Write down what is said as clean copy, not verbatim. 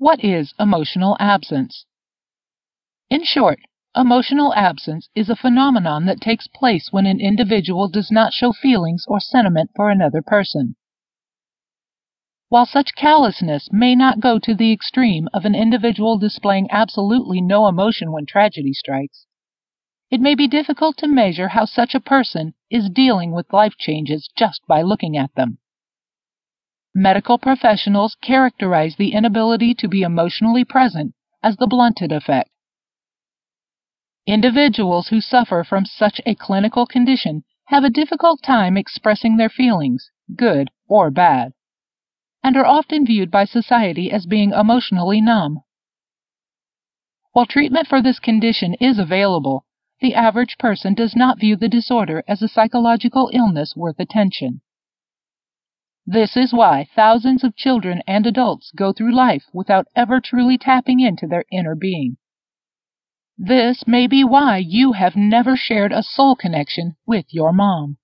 What is emotional absence? In short, emotional absence is a phenomenon that takes place when an individual does not show feelings or sentiment for another person. While such callousness may not go to the extreme of an individual displaying absolutely no emotion when tragedy strikes, it may be difficult to measure how such a person is dealing with life changes just by looking at them. Medical professionals characterize the inability to be emotionally present as the blunted effect. Individuals who suffer from such a clinical condition have a difficult time expressing their feelings, good or bad, and are often viewed by society as being emotionally numb. While treatment for this condition is available, the average person does not view the disorder as a psychological illness worth attention. This is why thousands of children and adults go through life without ever truly tapping into their inner being. This may be why you have never shared a soul connection with your mom.